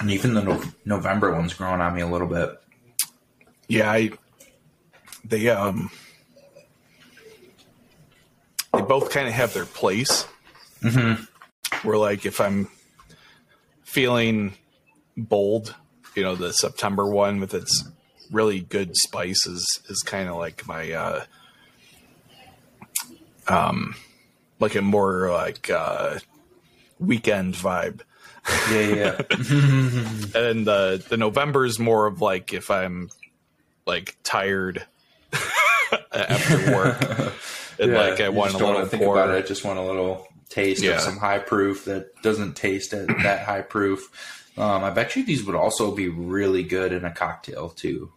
And even the November one's growing on me a little bit. Yeah, they both kind of have their place. Mm-hmm. Where like if I'm feeling bold, the September one with its really good spices is kind of like my like a more like weekend vibe. Yeah. And the November is more of like if I'm like tired after work and like I want a little pour. I just want a little taste of some high proof that doesn't taste at that high proof. I bet you these would also be really good in a cocktail too.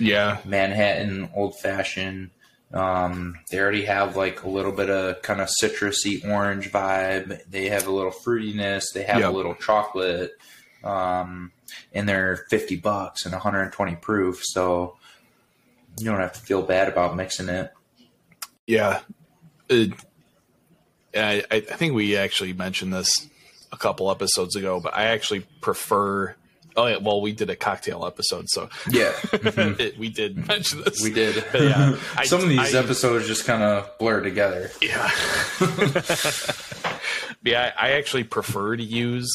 Yeah, Manhattan Old Fashioned. They already have like a little bit of kind of citrusy orange vibe. They have a little fruitiness. They have a little chocolate, and they're $50 and 120 proof. So you don't have to feel bad about mixing it. Yeah. I think we actually mentioned this a couple episodes ago, but I actually prefer, we did a cocktail episode, so yeah. Mm-hmm. We did mention this. We did. But yeah, some of these episodes just kind of blur together. Yeah. Yeah, I actually prefer to use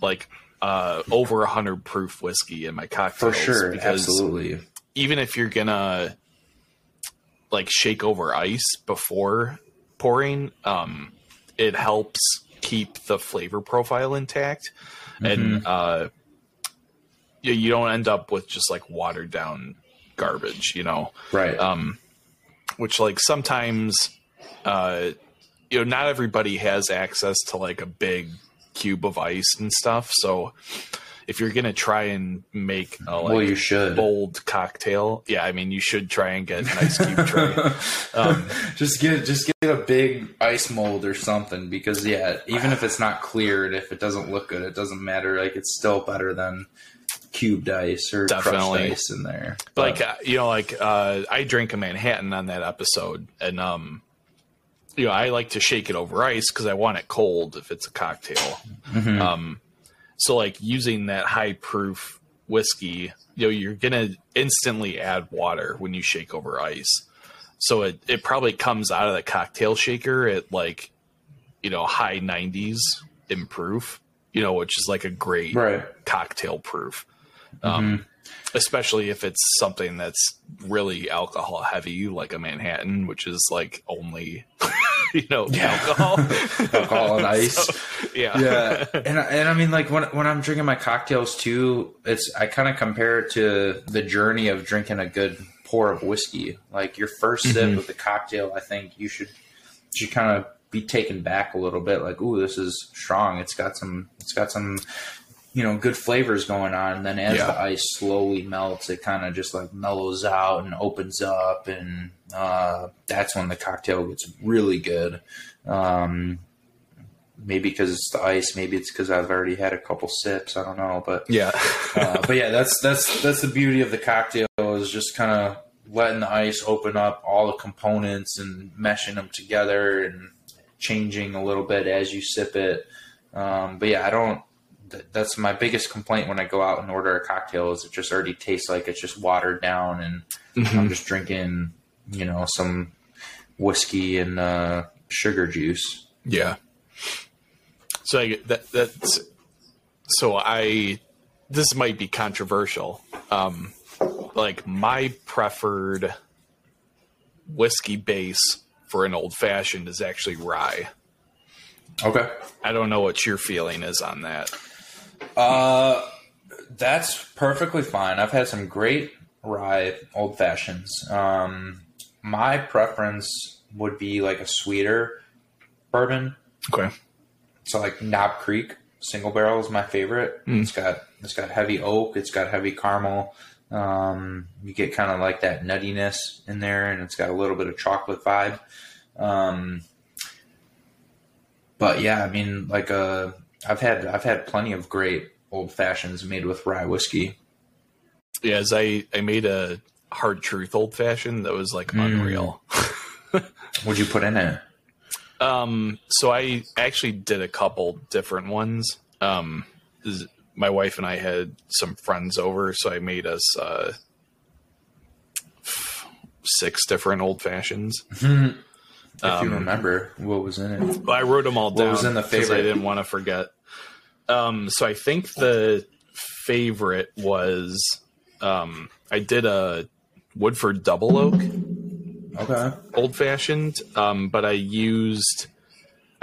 like over 100 proof whiskey in my cocktails. For sure, because absolutely. Even if you're going to like shake over ice before pouring, it helps keep the flavor profile intact. Mm-hmm. And you don't end up with just like watered down garbage, Right. Which like sometimes, not everybody has access to like a big cube of ice and stuff. So if you're going to try and make a you should. Bold cocktail. Yeah. I mean, you should try and get an ice cube tray. Just get a big ice mold or something, because even if it's not cleared, if it doesn't look good, it doesn't matter. Like it's still better than cubed ice or crushed ice in there. But I drank a Manhattan on that episode, and I like to shake it over ice because I want it cold if it's a cocktail. Mm-hmm. So like using that high proof whiskey, you're gonna instantly add water when you shake over ice, so it probably comes out of the cocktail shaker at like high 90s in proof, which is like a great cocktail proof. Especially if it's something that's really alcohol heavy, like a Manhattan, which is like only, alcohol, alcohol and ice. So, yeah. And I mean, like when I'm drinking my cocktails too, I kind of compare it to the journey of drinking a good pour of whiskey. Like your first sip of the cocktail, I think you should kind of be taken back a little bit. Like, ooh, this is strong. It's got some, good flavors going on. And then as the ice slowly melts, it kind of just like mellows out and opens up. And that's when the cocktail gets really good. Maybe because it's the ice, maybe it's because I've already had a couple sips. I don't know, but yeah. That's the beauty of the cocktail, is just kind of letting the ice open up all the components and meshing them together and changing a little bit as you sip it. That's my biggest complaint when I go out and order a cocktail, is it just already tastes like it's just watered down, and I'm just drinking, some whiskey and sugar juice. Yeah. So this might be controversial. Like my preferred whiskey base for an old fashioned is actually rye. Okay. I don't know what your feeling is on that. That's perfectly fine. I've had some great rye old fashions. My preference would be like a sweeter bourbon. Okay. So like Knob Creek single barrel is my favorite. Mm. It's got heavy oak. It's got heavy caramel. You get kind of like that nuttiness in there, and it's got a little bit of chocolate vibe. But yeah, I mean, like I've had plenty of great old fashions made with rye whiskey. Yeah, as I made a Hard Truth old fashioned that was like unreal. What'd you put in it? So I actually did a couple different ones. My wife and I had some friends over, so I made us 6 different old fashions. If you remember what was in it. I wrote them all down. What was in the favorite? I didn't want to forget. So I think the favorite was I did a Woodford Double Oak. Okay. Old fashioned. But I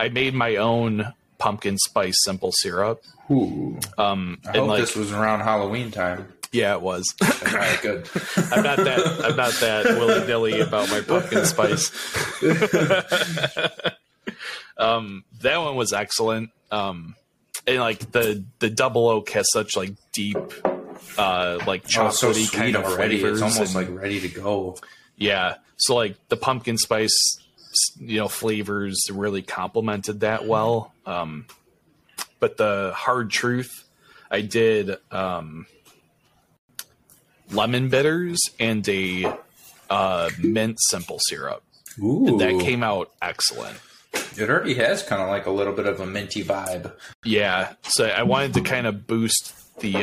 made my own pumpkin spice simple syrup. Ooh. I hope this was around Halloween time. Yeah, it was. All right, good. I'm not that willy dilly about my pumpkin spice. That one was excellent. And like the Double Oak has such like deep, like chocolatey kind of flavors. It's almost like ready to go. Yeah. So like the pumpkin spice, flavors really complemented that well. But the Hard Truth, I did. Lemon bitters and a mint simple syrup. Ooh. And that came out excellent. It already has kind of like a little bit of a minty vibe. Yeah, so I wanted to kind of boost the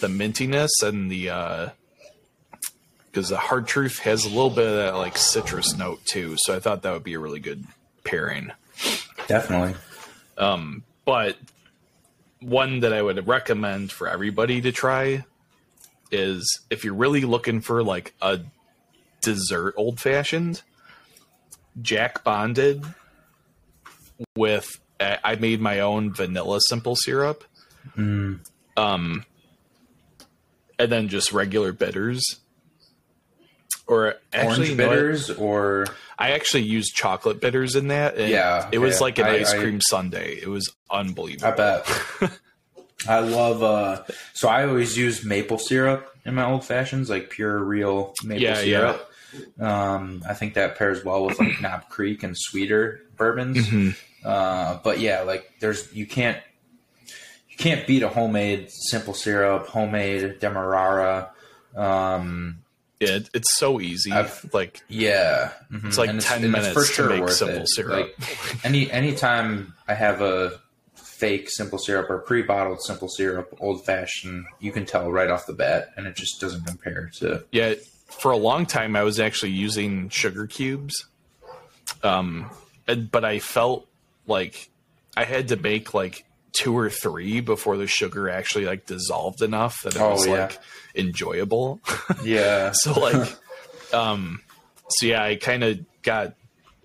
mintiness and because the Hard Truth has a little bit of that like citrus note too. So I thought that would be a really good pairing. Definitely. But one that I would recommend for everybody to try is if you're really looking for like a dessert old fashioned, Jack Bonded with I made my own vanilla simple syrup, and then just regular bitters, or actually orange bitters, or I actually used chocolate bitters in that. And yeah, okay. It was like an ice cream sundae. It was unbelievable. I bet. I love, so I always use maple syrup in my old fashions, like pure, real maple syrup. Yeah. I think that pairs well with like Knob Creek and sweeter bourbons. Mm-hmm. But yeah, like you can't beat a homemade simple syrup, homemade demerara. Yeah, it's so easy. It's like 10 minutes to make simple syrup. Like, anytime I have a fake simple syrup or pre-bottled simple syrup old fashioned, you can tell right off the bat, and it just doesn't compare to. Yeah, for a long time I was actually using sugar cubes, but I felt like I had to make like 2 or 3 before the sugar actually like dissolved enough that it was like enjoyable. Yeah. So like, I kind of got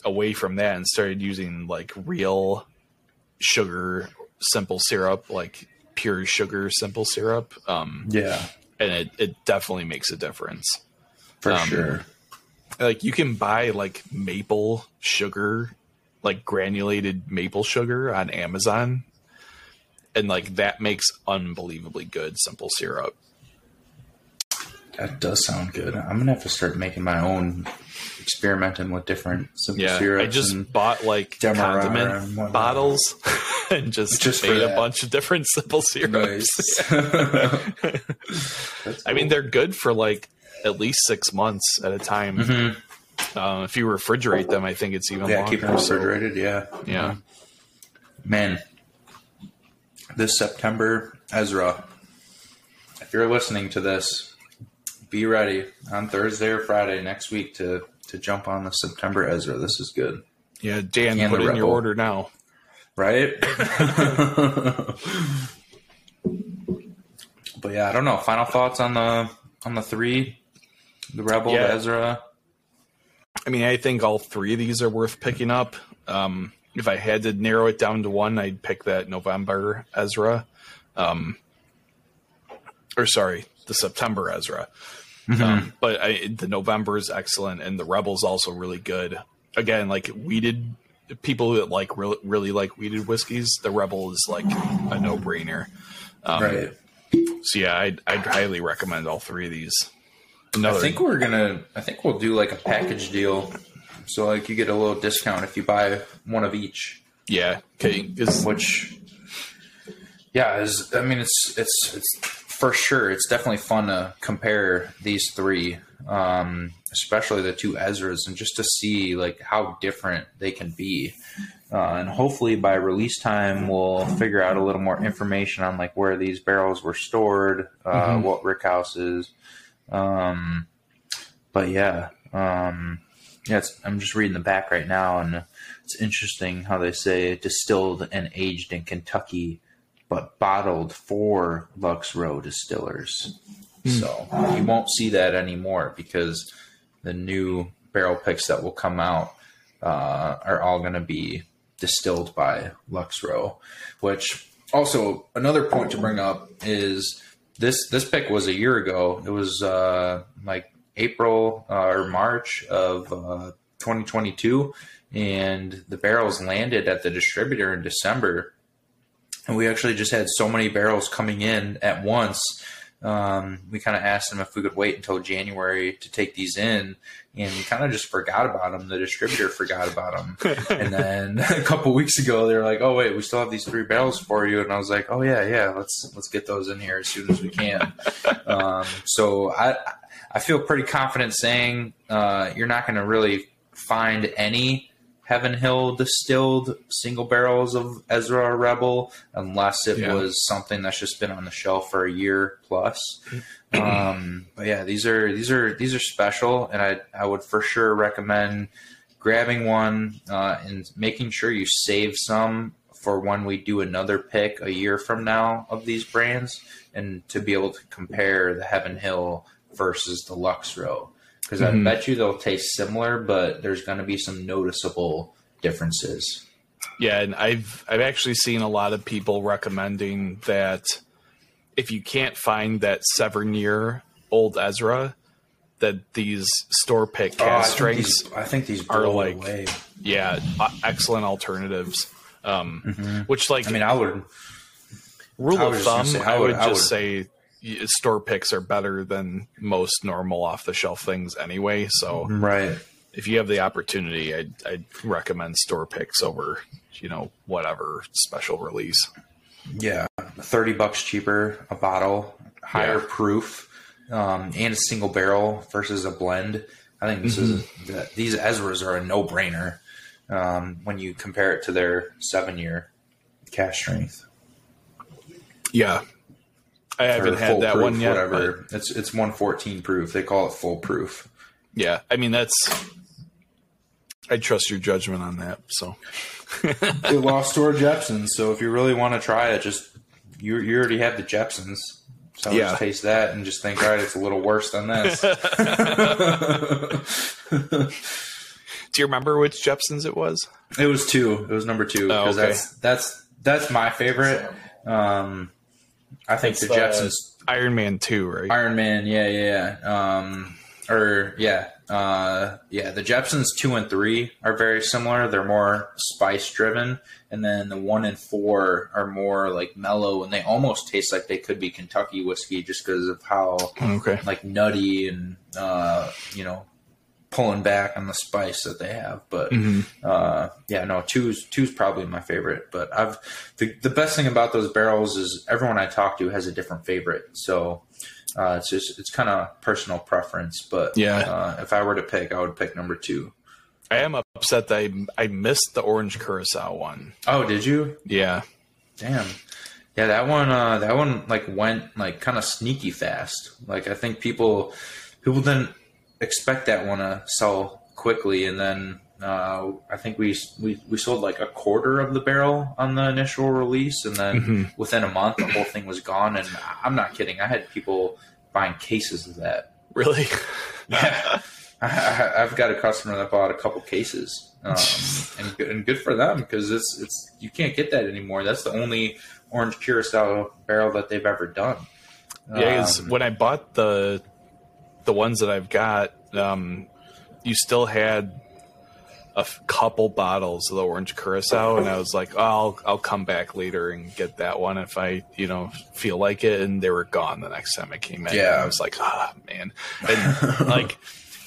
away from that and started using like real sugar simple syrup, like pure sugar simple syrup, and it definitely makes a difference for sure. Like you can buy like maple sugar, like granulated maple sugar on Amazon, and like that makes unbelievably good simple syrup. That does sound good. I'm gonna have to start making my own, experimenting with different simple syrups. I just bought like condiment bottles and just made a bunch of different simple syrups. Nice. Cool. I mean, they're good for like at least 6 months at a time. Mm-hmm. If you refrigerate them, I think it's even longer. Keep them refrigerated. Yeah. Man, this September, Ezra, if you're listening to this, be ready on Thursday or Friday next week to jump on the September Ezra. This is good. Yeah, Dan, put in your order now. Right? But yeah, I don't know. Final thoughts on the 3? The Rebel, the Ezra? I mean, I think all 3 of these are worth picking up. If I had to narrow it down to one, I'd pick that November Ezra. The September Ezra. Mm-hmm. But the November is excellent, and the Rebel's also really good. Again, like weeded people that like really like weeded whiskeys, the Rebel is like a no-brainer. Right. So yeah, I'd highly recommend all three of these. I think we'll do like a package deal. So like you get a little discount if you buy one of each. Yeah. Okay. It's for sure. It's definitely fun to compare these three, especially the two Ezras, and just to see like how different they can be. And hopefully by release time, we'll figure out a little more information on like where these barrels were stored, what rickhouses. I'm just reading the back right now, and it's interesting how they say distilled and aged in Kentucky, but bottled for Lux Row distillers. Mm. So you won't see that anymore because the new barrel picks that will come out are all going to be distilled by Lux Row. Which also another point to bring up is this pick was a year ago. It was like April or March of 2022, and the barrels landed at the distributor in December, and we actually just had so many barrels coming in at once. We kind of asked them if we could wait until January to take these in, and we kind of just forgot about them. The distributor forgot about them. And then a couple weeks ago, they were like, oh wait, we still have these three barrels for you. And I was like, oh yeah. Let's get those in here as soon as we can. So I feel pretty confident saying you're not going to really find any Heaven Hill distilled single barrels of Ezra or Rebel unless it was something that's just been on the shelf for a year plus. But yeah, these are special, and I would for sure recommend grabbing one and making sure you save some for when we do another pick a year from now of these brands, and to be able to compare the Heaven Hill versus the Lux Row, because I bet you they'll taste similar, but there's going to be some noticeable differences. Yeah, and I've actually seen a lot of people recommending that if you can't find that 7-year old Ezra, that these store pick cast strengths I think these are like away. Yeah, excellent alternatives. Which like I mean, I would rule I of thumb. Say, I would say. Store picks are better than most normal off-the-shelf things anyway. So right. If you have the opportunity, I'd recommend store picks over, whatever special release. Yeah. $30 cheaper a bottle, higher proof, and a single barrel versus a blend. I think this these Ezras are a no-brainer when you compare it to their 7-year cash strength. Yeah. I haven't had that one yet. Whatever. It's 114 proof. They call it full proof. Yeah. I mean, I trust your judgment on that. So it lost to our Jepson's. So if you really want to try it, just, you already have the Jepson's. So just taste that and just think, all right, it's a little worse than this. Do you remember which Jepson's it was? It was 2. It was number 2. Oh, okay. That's my favorite. I think the Jepson's Iron Man 2, right? Iron Man, yeah. The Jepson's 2 and 3 are very similar. They're more spice driven, and then the 1 and 4 are more like mellow, and they almost taste like they could be Kentucky whiskey just because of how like nutty and pulling back on the spice that they have. But 2's probably my favorite. But the best thing about those barrels is everyone I talk to has a different favorite. So it's kind of personal preference. But if I were to pick, I would pick number 2. I am upset that I missed the Orange Curacao one. Oh, did you? Yeah. Damn. Yeah, that one like went like kind of sneaky fast. Like I think people didn't expect that one to sell quickly, and then I think we sold like a quarter of the barrel on the initial release, and then within a month the whole thing was gone. And I'm not kidding, I had people buying cases of that. Really? Yeah. I've got a customer that bought a couple cases, and good for them, because it's you can't get that anymore. That's the only Orange Curacao barrel that they've ever done. Yeah, 'cause when I bought the the ones that I've got, you still had a couple bottles of the orange curacao, and I was like, oh, I'll come back later and get that one if I, you know, feel like it. And they were gone the next time I came in. Yeah. And I was like, ah, man. And like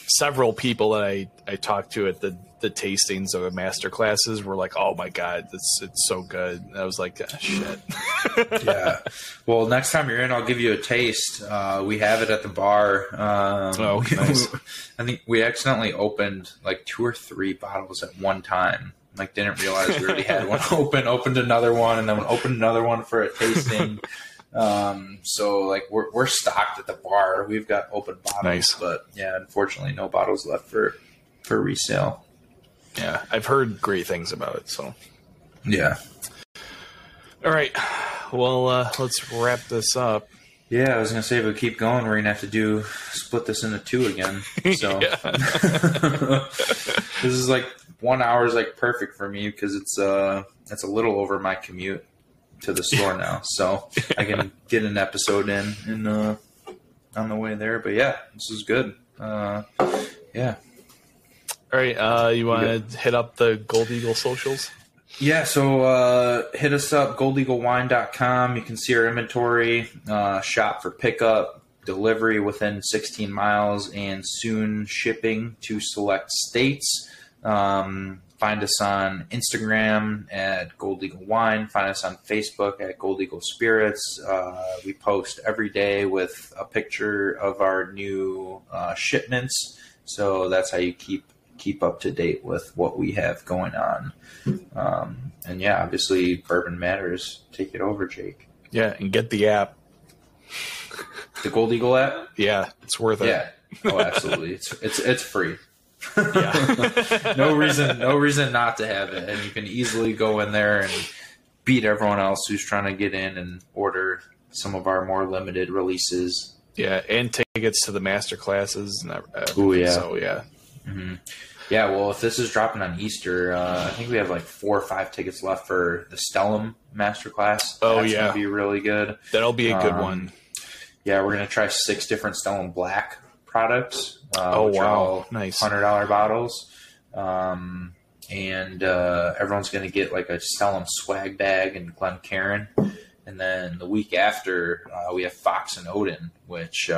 several people that I talked to at the tastings of the master classes were like, oh my God, it's so good. And I was like, ah, shit. Yeah. Well, next time you're in, I'll give you a taste. We have it at the bar. Oh, nice. I think we accidentally opened like 2 or 3 bottles at one time. Like didn't realize we already had one opened another one, and then opened another one for a tasting. So like we're stocked at the bar. We've got open bottles, nice. But yeah, unfortunately no bottles left for resale. Yeah, I've heard great things about it, so. Yeah. All right. Well, let's wrap this up. Yeah, I was going to say, if we keep going, we're going to have to split this into 2 again. So this is like 1 hour is like perfect for me because it's a little over my commute to the store now. So I can get an episode in and on the way there. But yeah, this is good. Yeah. All right, you want to hit up the Gold Eagle socials? Yeah, so hit us up, goldeaglewine.com. You can see our inventory, shop for pickup, delivery within 16 miles, and soon shipping to select states. Find us on Instagram at Gold Eagle Wine. Find us on Facebook at Gold Eagle Spirits. We post every day with a picture of our new shipments, so that's how you keep up to date with what we have going on. And yeah, obviously Bourbon Matters. Take it over, Jake. Yeah. And get the app, the Gold Eagle app. Yeah. It's worth it. Yeah. Oh, absolutely. It's free. Yeah. No reason not to have it. And you can easily go in there and beat everyone else who's trying to get in and order some of our more limited releases. Yeah. And tickets to the master classes. Oh yeah. So yeah. Mm-hmm. Yeah, well, if this is dropping on Easter, I think we have like 4 or 5 tickets left for the Stellum Masterclass. Oh, that's going to be really good. That'll be a good one. Yeah, we're going to try 6 different Stellum Black products. Which are all nice. $100 bottles. And everyone's going to get like a Stellum swag bag and Glencairn. And then the week after, we have Fox and Odin, which...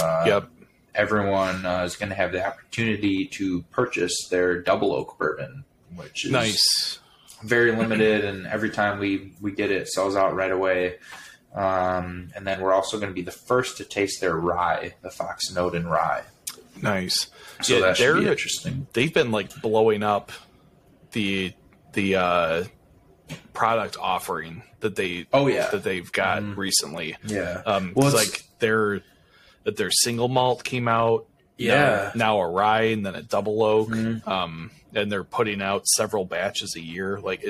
everyone is going to have the opportunity to purchase their double oak bourbon, which is nice, very limited. And every time we get it, it sells out right away. And then we're also going to be the first to taste their rye, the Fox and Odin rye. Nice. So yeah, that should be interesting. They've been like blowing up the product offering that they've got recently. Yeah. Well, like they're... That their single malt came out, now a rye and then a double oak, and they're putting out several batches a year. Like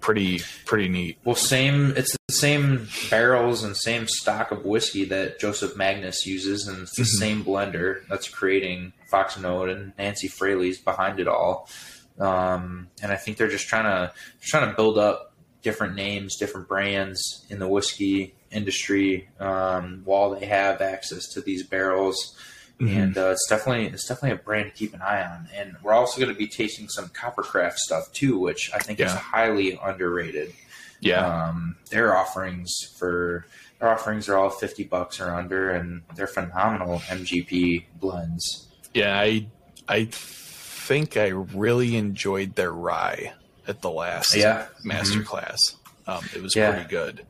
pretty neat. Well, it's the same barrels and same stock of whiskey that Joseph Magnus uses, and it's the same blender that's creating Fox and Odin. Nancy Fraley's behind it all, and I think they're just trying to build up different names, different brands in the whiskey industry while they have access to these barrels. And it's definitely a brand to keep an eye on. And we're also going to be tasting some Coppercraft stuff too, which I think is highly underrated. Their offerings are all $50 or under, and they're phenomenal MGP blends. Yeah, I think I really enjoyed their rye at the last masterclass. It was pretty good.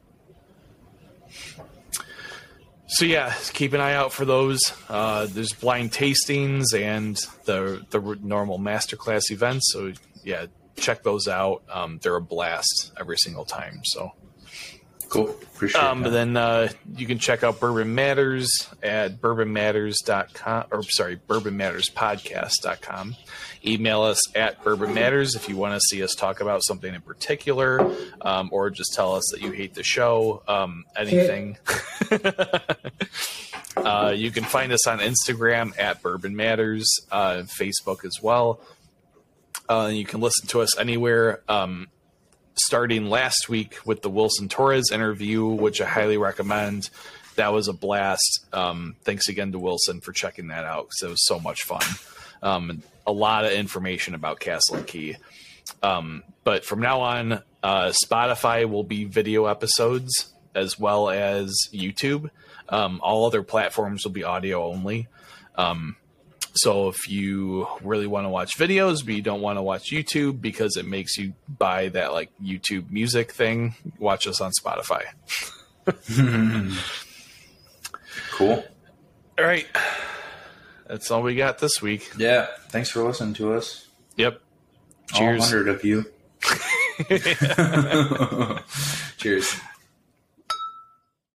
So yeah, keep an eye out for those. There's blind tastings and the normal masterclass events. So yeah, check those out. They're a blast every single time. So cool. Appreciate it. But then you can check out Bourbon Matters at bourbonmatterspodcast.com, bourbonmatterspodcast.com. Email us at Bourbon Matters if you want to see us talk about something in particular, or just tell us that you hate the show, anything. You can find us on Instagram at Bourbon Matters, Facebook as well. You can listen to us anywhere. Starting last week with the Wilson Torres interview, which I highly recommend. that was a blast. Thanks again to Wilson for checking that out, because it was so much fun. A lot of information about Castle and Key. But from now on, Spotify will be video episodes as well as YouTube. All other platforms will be audio only. So if you really want to watch videos, but you don't want to watch YouTube because it makes you buy that like YouTube music thing, watch us on Spotify. Cool. All right. That's all we got this week. Yeah. Thanks for listening to us. Yep. Cheers. All 100 of you. Cheers.